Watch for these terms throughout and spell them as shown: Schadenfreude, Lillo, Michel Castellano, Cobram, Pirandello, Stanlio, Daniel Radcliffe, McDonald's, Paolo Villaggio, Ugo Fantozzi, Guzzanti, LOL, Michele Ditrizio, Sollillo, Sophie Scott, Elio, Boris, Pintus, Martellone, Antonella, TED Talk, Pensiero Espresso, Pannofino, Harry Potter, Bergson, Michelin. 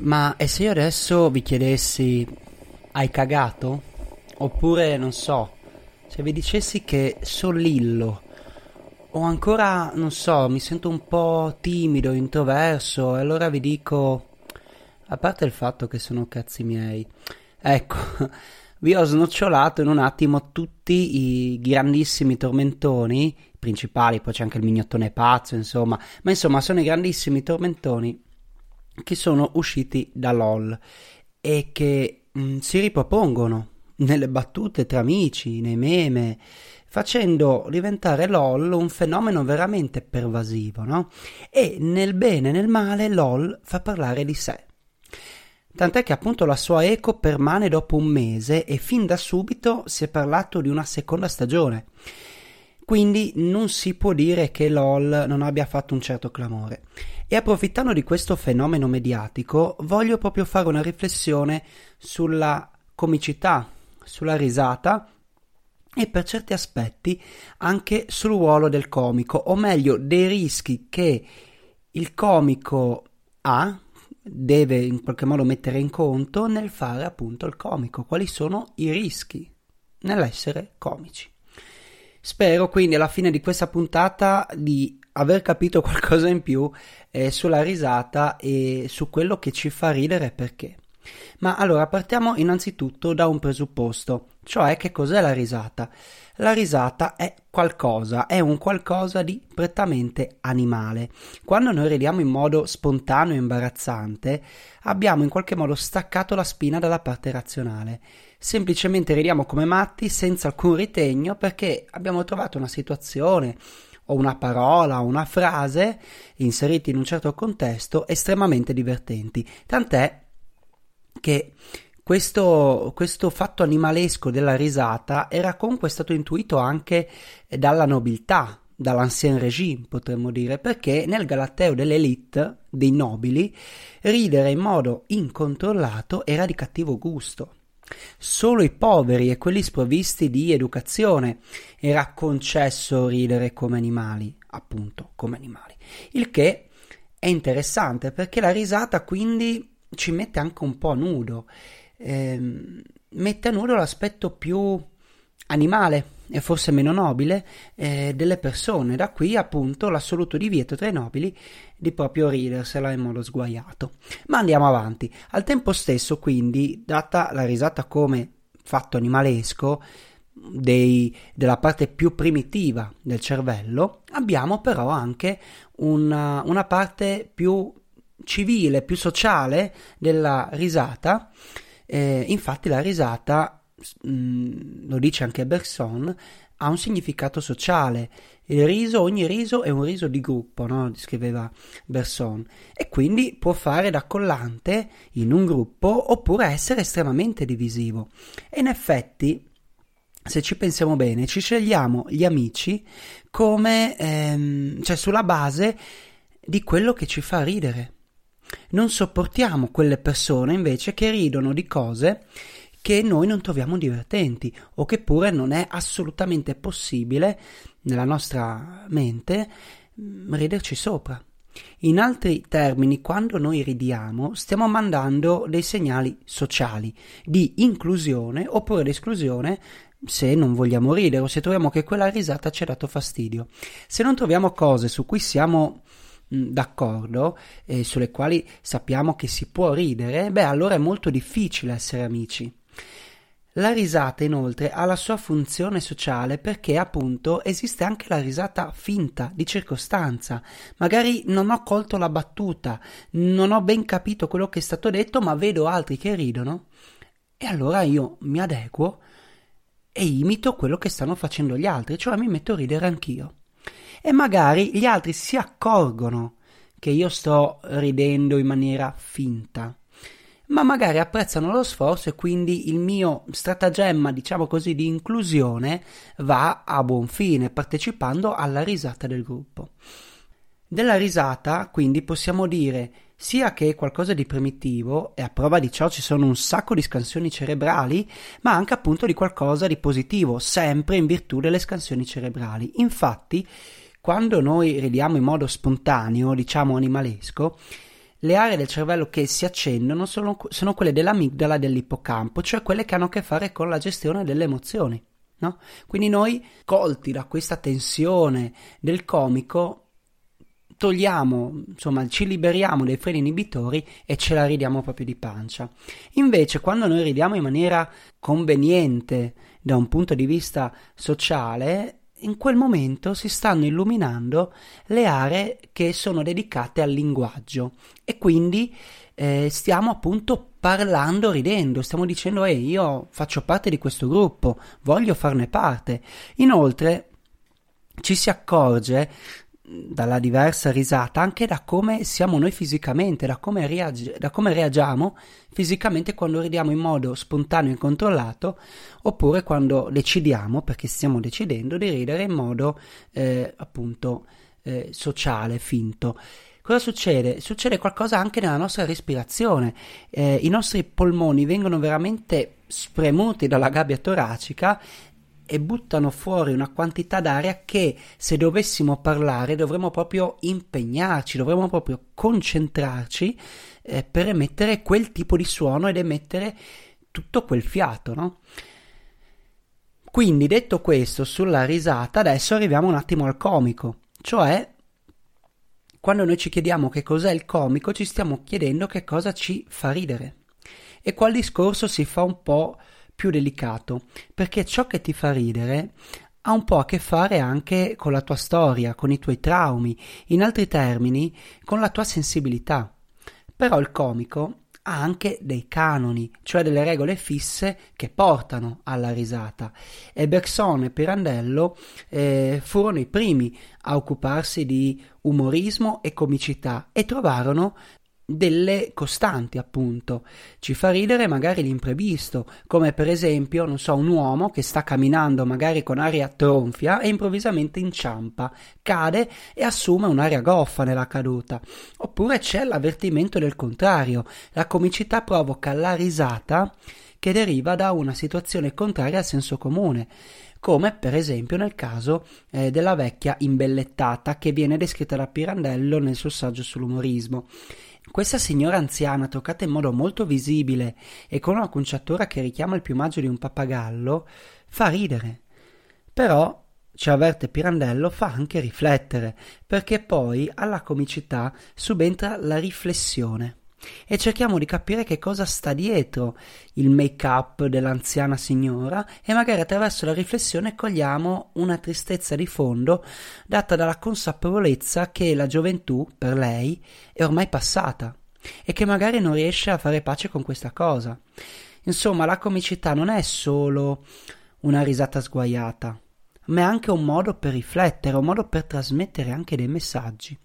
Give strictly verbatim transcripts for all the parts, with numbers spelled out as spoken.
Ma e se io adesso vi chiedessi: hai cagato? Oppure non so, se vi dicessi che Sollillo, o ancora non so, mi sento un po' timido, introverso, e allora vi dico, a parte il fatto che sono cazzi miei, ecco, vi ho snocciolato in un attimo tutti i grandissimi tormentoni principali, poi c'è anche il mignottone pazzo, insomma, ma insomma sono i grandissimi tormentoni che sono usciti da LOL e che mh, si ripropongono nelle battute tra amici, nei meme, facendo diventare LOL un fenomeno veramente pervasivo, no? E nel bene e nel male LOL fa parlare di sé. Tant'è che appunto la sua eco permane dopo un mese e fin da subito si è parlato di una seconda stagione. Quindi non si può dire che LOL non abbia fatto un certo clamore. E approfittando di questo fenomeno mediatico, voglio proprio fare una riflessione sulla comicità, sulla risata e per certi aspetti anche sul ruolo del comico, o meglio dei rischi che il comico ha, deve in qualche modo mettere in conto nel fare appunto il comico, quali sono i rischi nell'essere comici. Spero quindi alla fine di questa puntata di aver capito qualcosa in più eh, sulla risata e su quello che ci fa ridere, perché. Ma allora partiamo innanzitutto da un presupposto, cioè che cos'è la risata? La risata è qualcosa, è un qualcosa di prettamente animale. Quando noi ridiamo in modo spontaneo e imbarazzante, abbiamo in qualche modo staccato la spina dalla parte razionale. Semplicemente ridiamo come matti, senza alcun ritegno, perché abbiamo trovato una situazione o una parola o una frase inseriti in un certo contesto estremamente divertenti. Tant'è che questo, questo fatto animalesco della risata era comunque stato intuito anche dalla nobiltà, dall'ancien régime potremmo dire, perché nel galateo dell'élite, dei nobili, ridere in modo incontrollato era di cattivo gusto. Solo i poveri e quelli sprovvisti di educazione era concesso ridere come animali, appunto come animali, il che è interessante perché la risata quindi ci mette anche un po' a nudo, eh, mette a nudo l'aspetto più animale e forse meno nobile eh, delle persone, da qui appunto l'assoluto divieto tra i nobili di proprio ridersela in modo sguaiato. Ma andiamo avanti. Al tempo stesso quindi, data la risata come fatto animalesco dei, della parte più primitiva del cervello, abbiamo però anche una, una parte più civile, più sociale della risata. Eh, infatti la risata, lo dice anche Bergson, ha un significato sociale. Il riso, ogni riso è un riso di gruppo, no? Scriveva Bergson, e quindi può fare da collante in un gruppo oppure essere estremamente divisivo. E in effetti, se ci pensiamo bene, ci scegliamo gli amici come ehm, cioè sulla base di quello che ci fa ridere. Non sopportiamo quelle persone invece che ridono di cose che noi non troviamo divertenti o che pure non è assolutamente possibile nella nostra mente riderci sopra. In altri termini, quando noi ridiamo stiamo mandando dei segnali sociali di inclusione oppure di esclusione se non vogliamo ridere o se troviamo che quella risata ci ha dato fastidio. Se non troviamo cose su cui siamo d'accordo e eh, sulle quali sappiamo che si può ridere, beh allora è molto difficile essere amici. La risata inoltre ha la sua funzione sociale perché appunto esiste anche la risata finta, di circostanza. Magari non ho colto la battuta, non ho ben capito quello che è stato detto, ma vedo altri che ridono e allora io mi adeguo e imito quello che stanno facendo gli altri, cioè mi metto a ridere anch'io. E magari gli altri si accorgono che io sto ridendo in maniera finta, ma magari apprezzano lo sforzo e quindi il mio stratagemma, diciamo così, di inclusione va a buon fine, partecipando alla risata del gruppo. Della risata, quindi, possiamo dire sia che è qualcosa di primitivo, e a prova di ciò ci sono un sacco di scansioni cerebrali, ma anche appunto di qualcosa di positivo, sempre in virtù delle scansioni cerebrali. Infatti, quando noi ridiamo in modo spontaneo, diciamo animalesco, le aree del cervello che si accendono sono, sono quelle dell'amigdala e dell'ippocampo, cioè quelle che hanno a che fare con la gestione delle emozioni, no? Quindi noi, colti da questa tensione del comico, togliamo, insomma, ci liberiamo dei freni inibitori e ce la ridiamo proprio di pancia. Invece, quando noi ridiamo in maniera conveniente da un punto di vista sociale, in quel momento si stanno illuminando le aree che sono dedicate al linguaggio e quindi eh, stiamo appunto parlando ridendo, stiamo dicendo ehi, io faccio parte di questo gruppo, voglio farne parte. Inoltre ci si accorge dalla diversa risata anche da come siamo noi fisicamente, da come, reag- da come reagiamo fisicamente quando ridiamo in modo spontaneo e incontrollato, oppure quando decidiamo, perché stiamo decidendo di ridere in modo eh, appunto eh, sociale, finto. Cosa succede? Succede qualcosa anche nella nostra respirazione, eh, i nostri polmoni vengono veramente spremuti dalla gabbia toracica e buttano fuori una quantità d'aria che, se dovessimo parlare, dovremmo proprio impegnarci, dovremmo proprio concentrarci eh, per emettere quel tipo di suono ed emettere tutto quel fiato, no? Quindi, detto questo, sulla risata, adesso arriviamo un attimo al comico, cioè quando noi ci chiediamo che cos'è il comico, ci stiamo chiedendo che cosa ci fa ridere. E qua il discorso si fa un po' più delicato, perché ciò che ti fa ridere ha un po' a che fare anche con la tua storia, con i tuoi traumi, in altri termini con la tua sensibilità. Però il comico ha anche dei canoni, cioè delle regole fisse che portano alla risata, e Bergson e Pirandello eh, furono i primi a occuparsi di umorismo e comicità e trovarono delle costanti, appunto. Ci fa ridere magari l'imprevisto, come per esempio, non so, un uomo che sta camminando magari con aria tronfia e improvvisamente inciampa, cade e assume un'aria goffa nella caduta. Oppure c'è l'avvertimento del contrario. La comicità provoca la risata che deriva da una situazione contraria al senso comune, come per esempio nel caso eh, della vecchia imbellettata che viene descritta da Pirandello nel suo saggio sull'umorismo. Questa signora anziana, toccata in modo molto visibile e con una conciatura che richiama il piumaggio di un pappagallo, fa ridere. Però, ci avverte Pirandello, fa anche riflettere, perché poi alla comicità subentra la riflessione. E cerchiamo di capire che cosa sta dietro il make-up dell'anziana signora e magari attraverso la riflessione cogliamo una tristezza di fondo data dalla consapevolezza che la gioventù, per lei, è ormai passata e che magari non riesce a fare pace con questa cosa. Insomma, la comicità non è solo una risata sguaiata, ma è anche un modo per riflettere, un modo per trasmettere anche dei messaggi.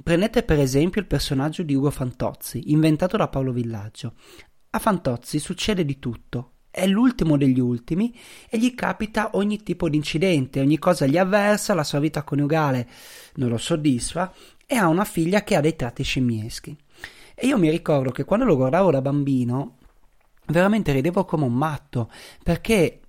Prendete per esempio il personaggio di Ugo Fantozzi, inventato da Paolo Villaggio. A Fantozzi succede di tutto, è l'ultimo degli ultimi e gli capita ogni tipo di incidente, ogni cosa gli avversa, la sua vita coniugale non lo soddisfa e ha una figlia che ha dei tratti scimmieschi. E io mi ricordo che quando lo guardavo da bambino veramente ridevo come un matto, perché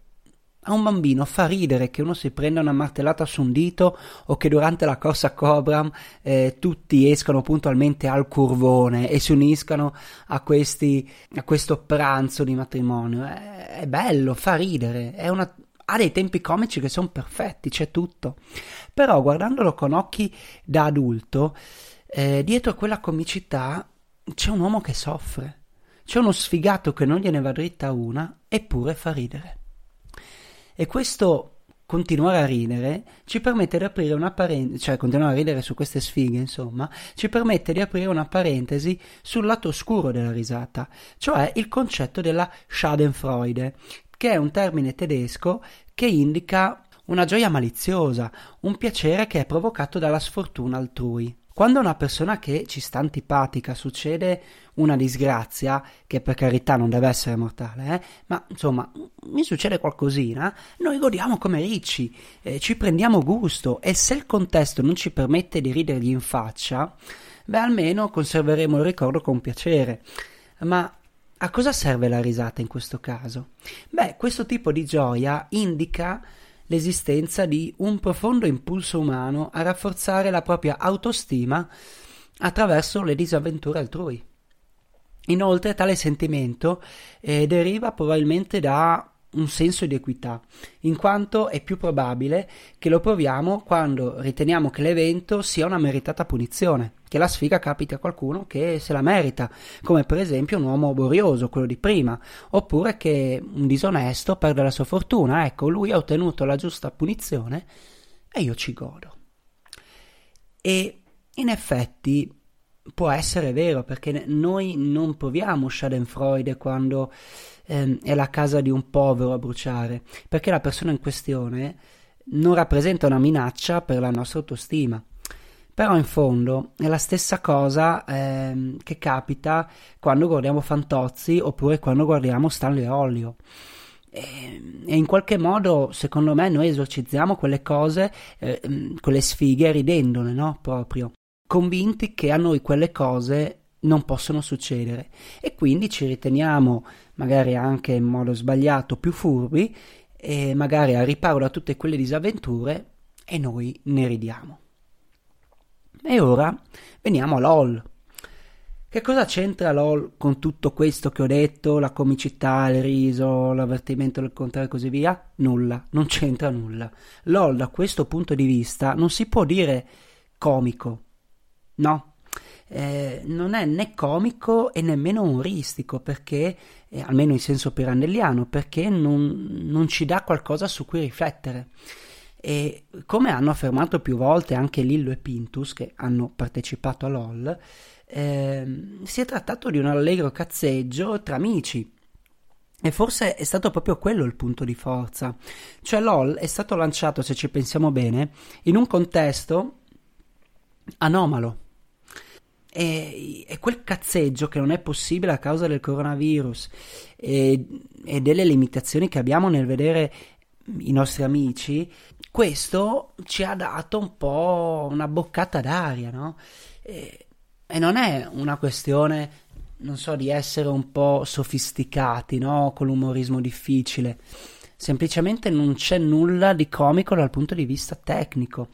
a un bambino fa ridere che uno si prenda una martellata su un dito o che durante la corsa Cobram eh, tutti escano puntualmente al curvone e si uniscano a, questi, a questo pranzo di matrimonio. È, è bello, fa ridere, è una, ha dei tempi comici che sono perfetti, c'è tutto. Però guardandolo con occhi da adulto, eh, dietro a quella comicità c'è un uomo che soffre, c'è uno sfigato che non gliene va dritta una, eppure fa ridere. E questo continuare a ridere ci permette di aprire una parentesi, cioè continuare a ridere su queste sfighe, insomma, ci permette di aprire una parentesi sul lato oscuro della risata, cioè il concetto della Schadenfreude, che è un termine tedesco che indica una gioia maliziosa, un piacere che è provocato dalla sfortuna altrui. Quando a una persona che ci sta antipatica succede una disgrazia, che per carità non deve essere mortale, eh, ma insomma mi succede qualcosina, noi godiamo come ricci, eh, ci prendiamo gusto, e se il contesto non ci permette di ridergli in faccia, beh, almeno conserveremo il ricordo con piacere. Ma a cosa serve la risata in questo caso? Beh, questo tipo di gioia indica l'esistenza di un profondo impulso umano a rafforzare la propria autostima attraverso le disavventure altrui. Inoltre, tale sentimento eh, deriva probabilmente da un senso di equità, in quanto è più probabile che lo proviamo quando riteniamo che l'evento sia una meritata punizione, che la sfiga capiti a qualcuno che se la merita, come per esempio un uomo borioso, quello di prima, oppure che un disonesto perde la sua fortuna. Ecco, lui ha ottenuto la giusta punizione e io ci godo. E in effetti può essere vero, perché noi non proviamo Schadenfreude quando ehm, è la casa di un povero a bruciare, perché la persona in questione non rappresenta una minaccia per la nostra autostima. Però in fondo è la stessa cosa ehm, che capita quando guardiamo Fantozzi oppure quando guardiamo Stanlio e Olio. E in qualche modo, secondo me, noi esorcizziamo quelle cose, ehm, quelle sfighe, ridendone, no? Proprio. Convinti che a noi quelle cose non possono succedere, e quindi ci riteniamo, magari anche in modo sbagliato, più furbi e magari a riparo da tutte quelle disavventure, e noi ne ridiamo. E ora veniamo a LOL. Che cosa c'entra LOL con tutto questo che ho detto? La comicità, il riso, l'avvertimento del contrario e così via? Nulla, non c'entra nulla. LOL da questo punto di vista non si può dire comico. No, eh, non è né comico e nemmeno umoristico, perché, eh, almeno in senso pirandelliano, perché non, non ci dà qualcosa su cui riflettere. E come hanno affermato più volte anche Lillo e Pintus, che hanno partecipato a LOL, eh, si è trattato di un allegro cazzeggio tra amici. E forse è stato proprio quello il punto di forza. Cioè LOL è stato lanciato, se ci pensiamo bene, in un contesto anomalo. E, e quel cazzeggio che non è possibile a causa del coronavirus e, e delle limitazioni che abbiamo nel vedere i nostri amici, questo ci ha dato un po' una boccata d'aria, no? E, e non è una questione, non so, di essere un po' sofisticati, no? Con l'umorismo difficile. Semplicemente non c'è nulla di comico dal punto di vista tecnico.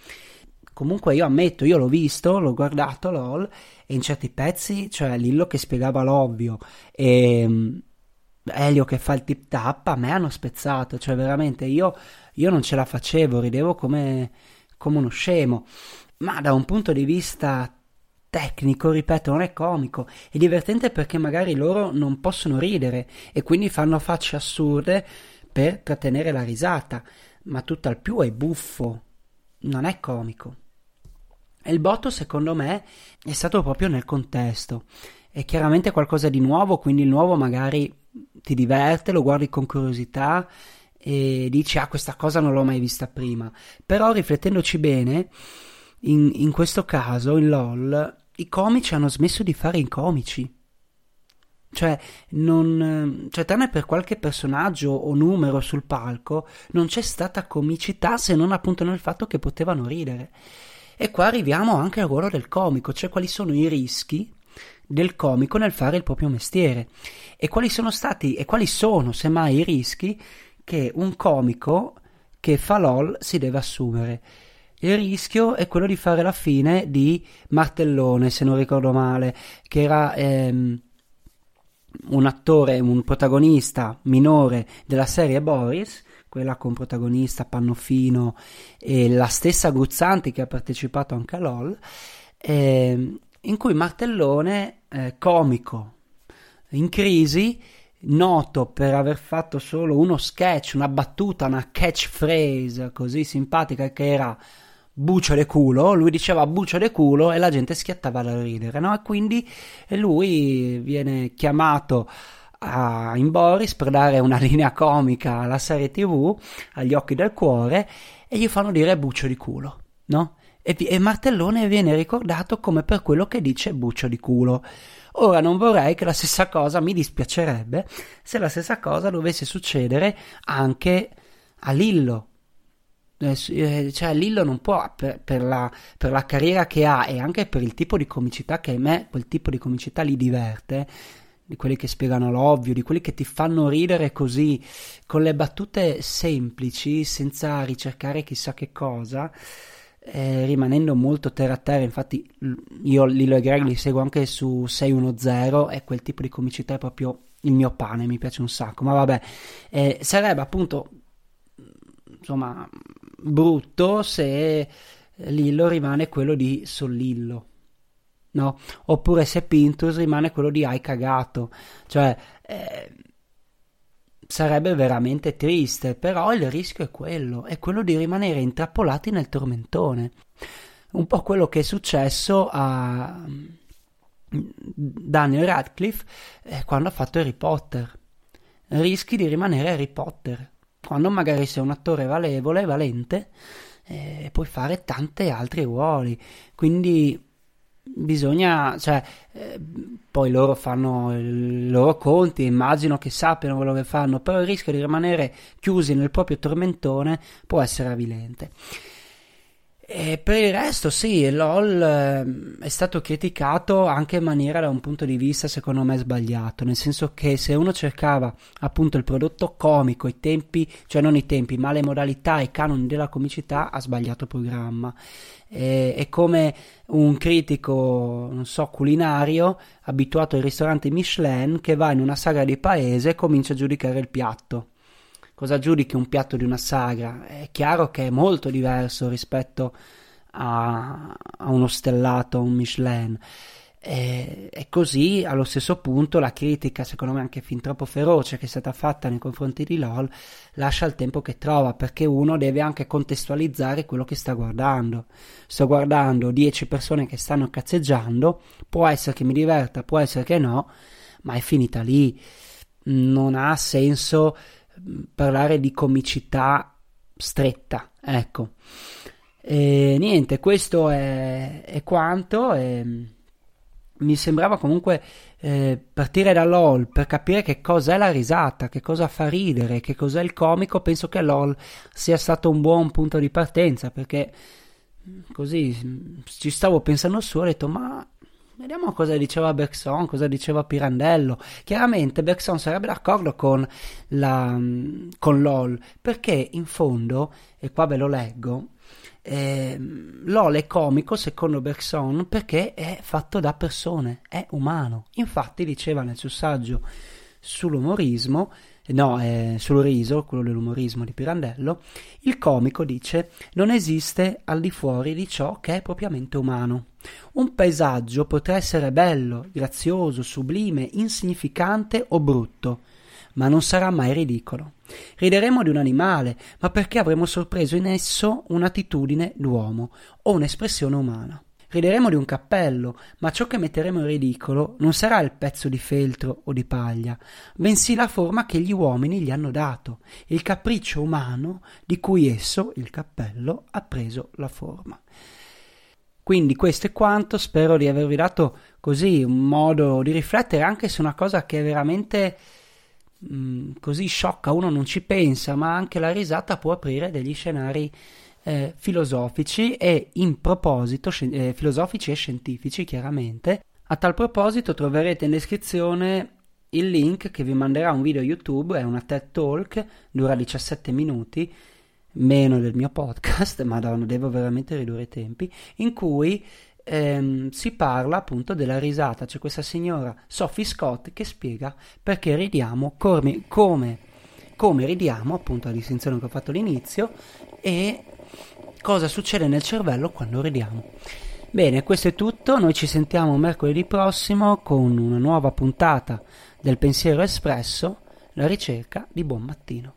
Comunque io ammetto, io l'ho visto, l'ho guardato LOL, e in certi pezzi, cioè Lillo che spiegava l'ovvio e Elio che fa il tip tap, a me hanno spezzato, cioè veramente io, io non ce la facevo, ridevo come, come uno scemo. Ma da un punto di vista tecnico, ripeto, non è comico, è divertente perché magari loro non possono ridere e quindi fanno facce assurde per trattenere la risata, ma tutt'al più è buffo, non è comico. E il botto, secondo me, è stato proprio nel contesto. È chiaramente qualcosa di nuovo, quindi il nuovo magari ti diverte, lo guardi con curiosità e dici: ah, questa cosa non l'ho mai vista prima. Però riflettendoci bene, in, in questo caso, in LOL, i comici hanno smesso di fare i comici. Cioè, non, cioè, tranne per qualche personaggio o numero sul palco, non c'è stata comicità, se non appunto nel fatto che potevano ridere. E qua arriviamo anche al ruolo del comico, cioè quali sono i rischi del comico nel fare il proprio mestiere, e quali sono stati e quali sono semmai i rischi che un comico che fa LOL si deve assumere. Il rischio è quello di fare la fine di Martellone, se non ricordo male, che era ehm, un attore, un protagonista minore della serie Boris, quella con protagonista Pannofino e la stessa Guzzanti che ha partecipato anche a LOL, eh, in cui Martellone, eh, comico in crisi, noto per aver fatto solo uno sketch, una battuta, una catchphrase così simpatica che era buccio de culo, lui diceva buccio de culo e la gente schiattava da ridere, no? E quindi lui viene chiamato a, in Boris per dare una linea comica alla serie tivù, agli occhi del cuore, e gli fanno dire buccio di culo, no? e, e Martellone viene ricordato come per quello che dice buccio di culo. Ora non vorrei che la stessa cosa, mi dispiacerebbe se la stessa cosa dovesse succedere anche a Lillo. Cioè Lillo non può, per, per, la, per la carriera che ha e anche per il tipo di comicità che a me quel tipo di comicità li diverte, di quelli che spiegano l'ovvio, di quelli che ti fanno ridere così con le battute semplici senza ricercare chissà che cosa, eh, rimanendo molto terra a terra. Infatti io Lillo e Greg li seguo anche su sei uno zero e quel tipo di comicità è proprio il mio pane, mi piace un sacco. Ma vabbè, eh, sarebbe appunto insomma brutto se Lillo rimane quello di Sollillo, no? Oppure se Pintus rimane quello di hai cagato, cioè eh, sarebbe veramente triste, però il rischio è quello, è quello di rimanere intrappolati nel tormentone, un po' quello che è successo a Daniel Radcliffe eh, quando ha fatto Harry Potter. Rischi di rimanere Harry Potter quando magari sei un attore valevole, valente, eh, puoi fare tanti altri ruoli, quindi bisogna, cioè, eh, poi loro fanno i loro conti, immagino che sappiano quello che fanno, però il rischio di rimanere chiusi nel proprio tormentone può essere avvilente. E per il resto sì, LOL eh, è stato criticato anche in maniera, da un punto di vista secondo me sbagliato, nel senso che se uno cercava appunto il prodotto comico, i tempi, cioè non i tempi ma le modalità e i canoni della comicità, ha sbagliato programma. E, è come un critico, non so, culinario abituato ai ristoranti Michelin che va in una sagra di paese e comincia a giudicare il piatto. Cosa giudichi un piatto di una sagra? È chiaro che è molto diverso rispetto a, a uno stellato, a un Michelin. E, e così, allo stesso punto, la critica, secondo me anche fin troppo feroce, che è stata fatta nei confronti di LOL, lascia il tempo che trova, perché uno deve anche contestualizzare quello che sta guardando. Sto guardando dieci persone che stanno cazzeggiando, può essere che mi diverta, può essere che no, ma è finita lì. Non ha senso parlare di comicità stretta, ecco. E niente, questo è, è quanto. E mi sembrava comunque eh, partire da LOL per capire che cos'è la risata, che cosa fa ridere, che cos'è il comico. Penso che LOL sia stato un buon punto di partenza, perché così ci stavo pensando su e ho detto ma vediamo cosa diceva Bergson, cosa diceva Pirandello. Chiaramente Bergson sarebbe d'accordo con, la, con LOL, perché in fondo, e qua ve lo leggo, eh, LOL è comico secondo Bergson perché è fatto da persone, è umano. Infatti diceva nel suo saggio sull'umorismo, no, eh, sul riso, quello dell'umorismo di Pirandello, il comico, dice, non esiste al di fuori di ciò che è propriamente umano. Un paesaggio potrà essere bello, grazioso, sublime, insignificante o brutto, ma non sarà mai ridicolo. Rideremo di un animale, ma perché avremo sorpreso in esso un'attitudine d'uomo o un'espressione umana. Rideremo di un cappello, ma ciò che metteremo in ridicolo non sarà il pezzo di feltro o di paglia, bensì la forma che gli uomini gli hanno dato, il capriccio umano di cui esso, il cappello, ha preso la forma. Quindi questo è quanto, spero di avervi dato così un modo di riflettere anche su una cosa che è veramente mh, così sciocca, uno non ci pensa, ma anche la risata può aprire degli scenari eh, filosofici e in proposito, sci- eh, filosofici e scientifici chiaramente. A tal proposito troverete in descrizione il link che vi manderà un video YouTube, è una TED Talk, dura diciassette minuti, meno del mio podcast, madonna, devo veramente ridurre i tempi, in cui ehm, si parla appunto della risata. C'è questa signora Sophie Scott che spiega perché ridiamo, come, come, come ridiamo, appunto la distinzione che ho fatto all'inizio, e cosa succede nel cervello quando ridiamo. Bene, questo è tutto, noi ci sentiamo mercoledì prossimo con una nuova puntata del Pensiero Espresso, la ricerca di buon mattino.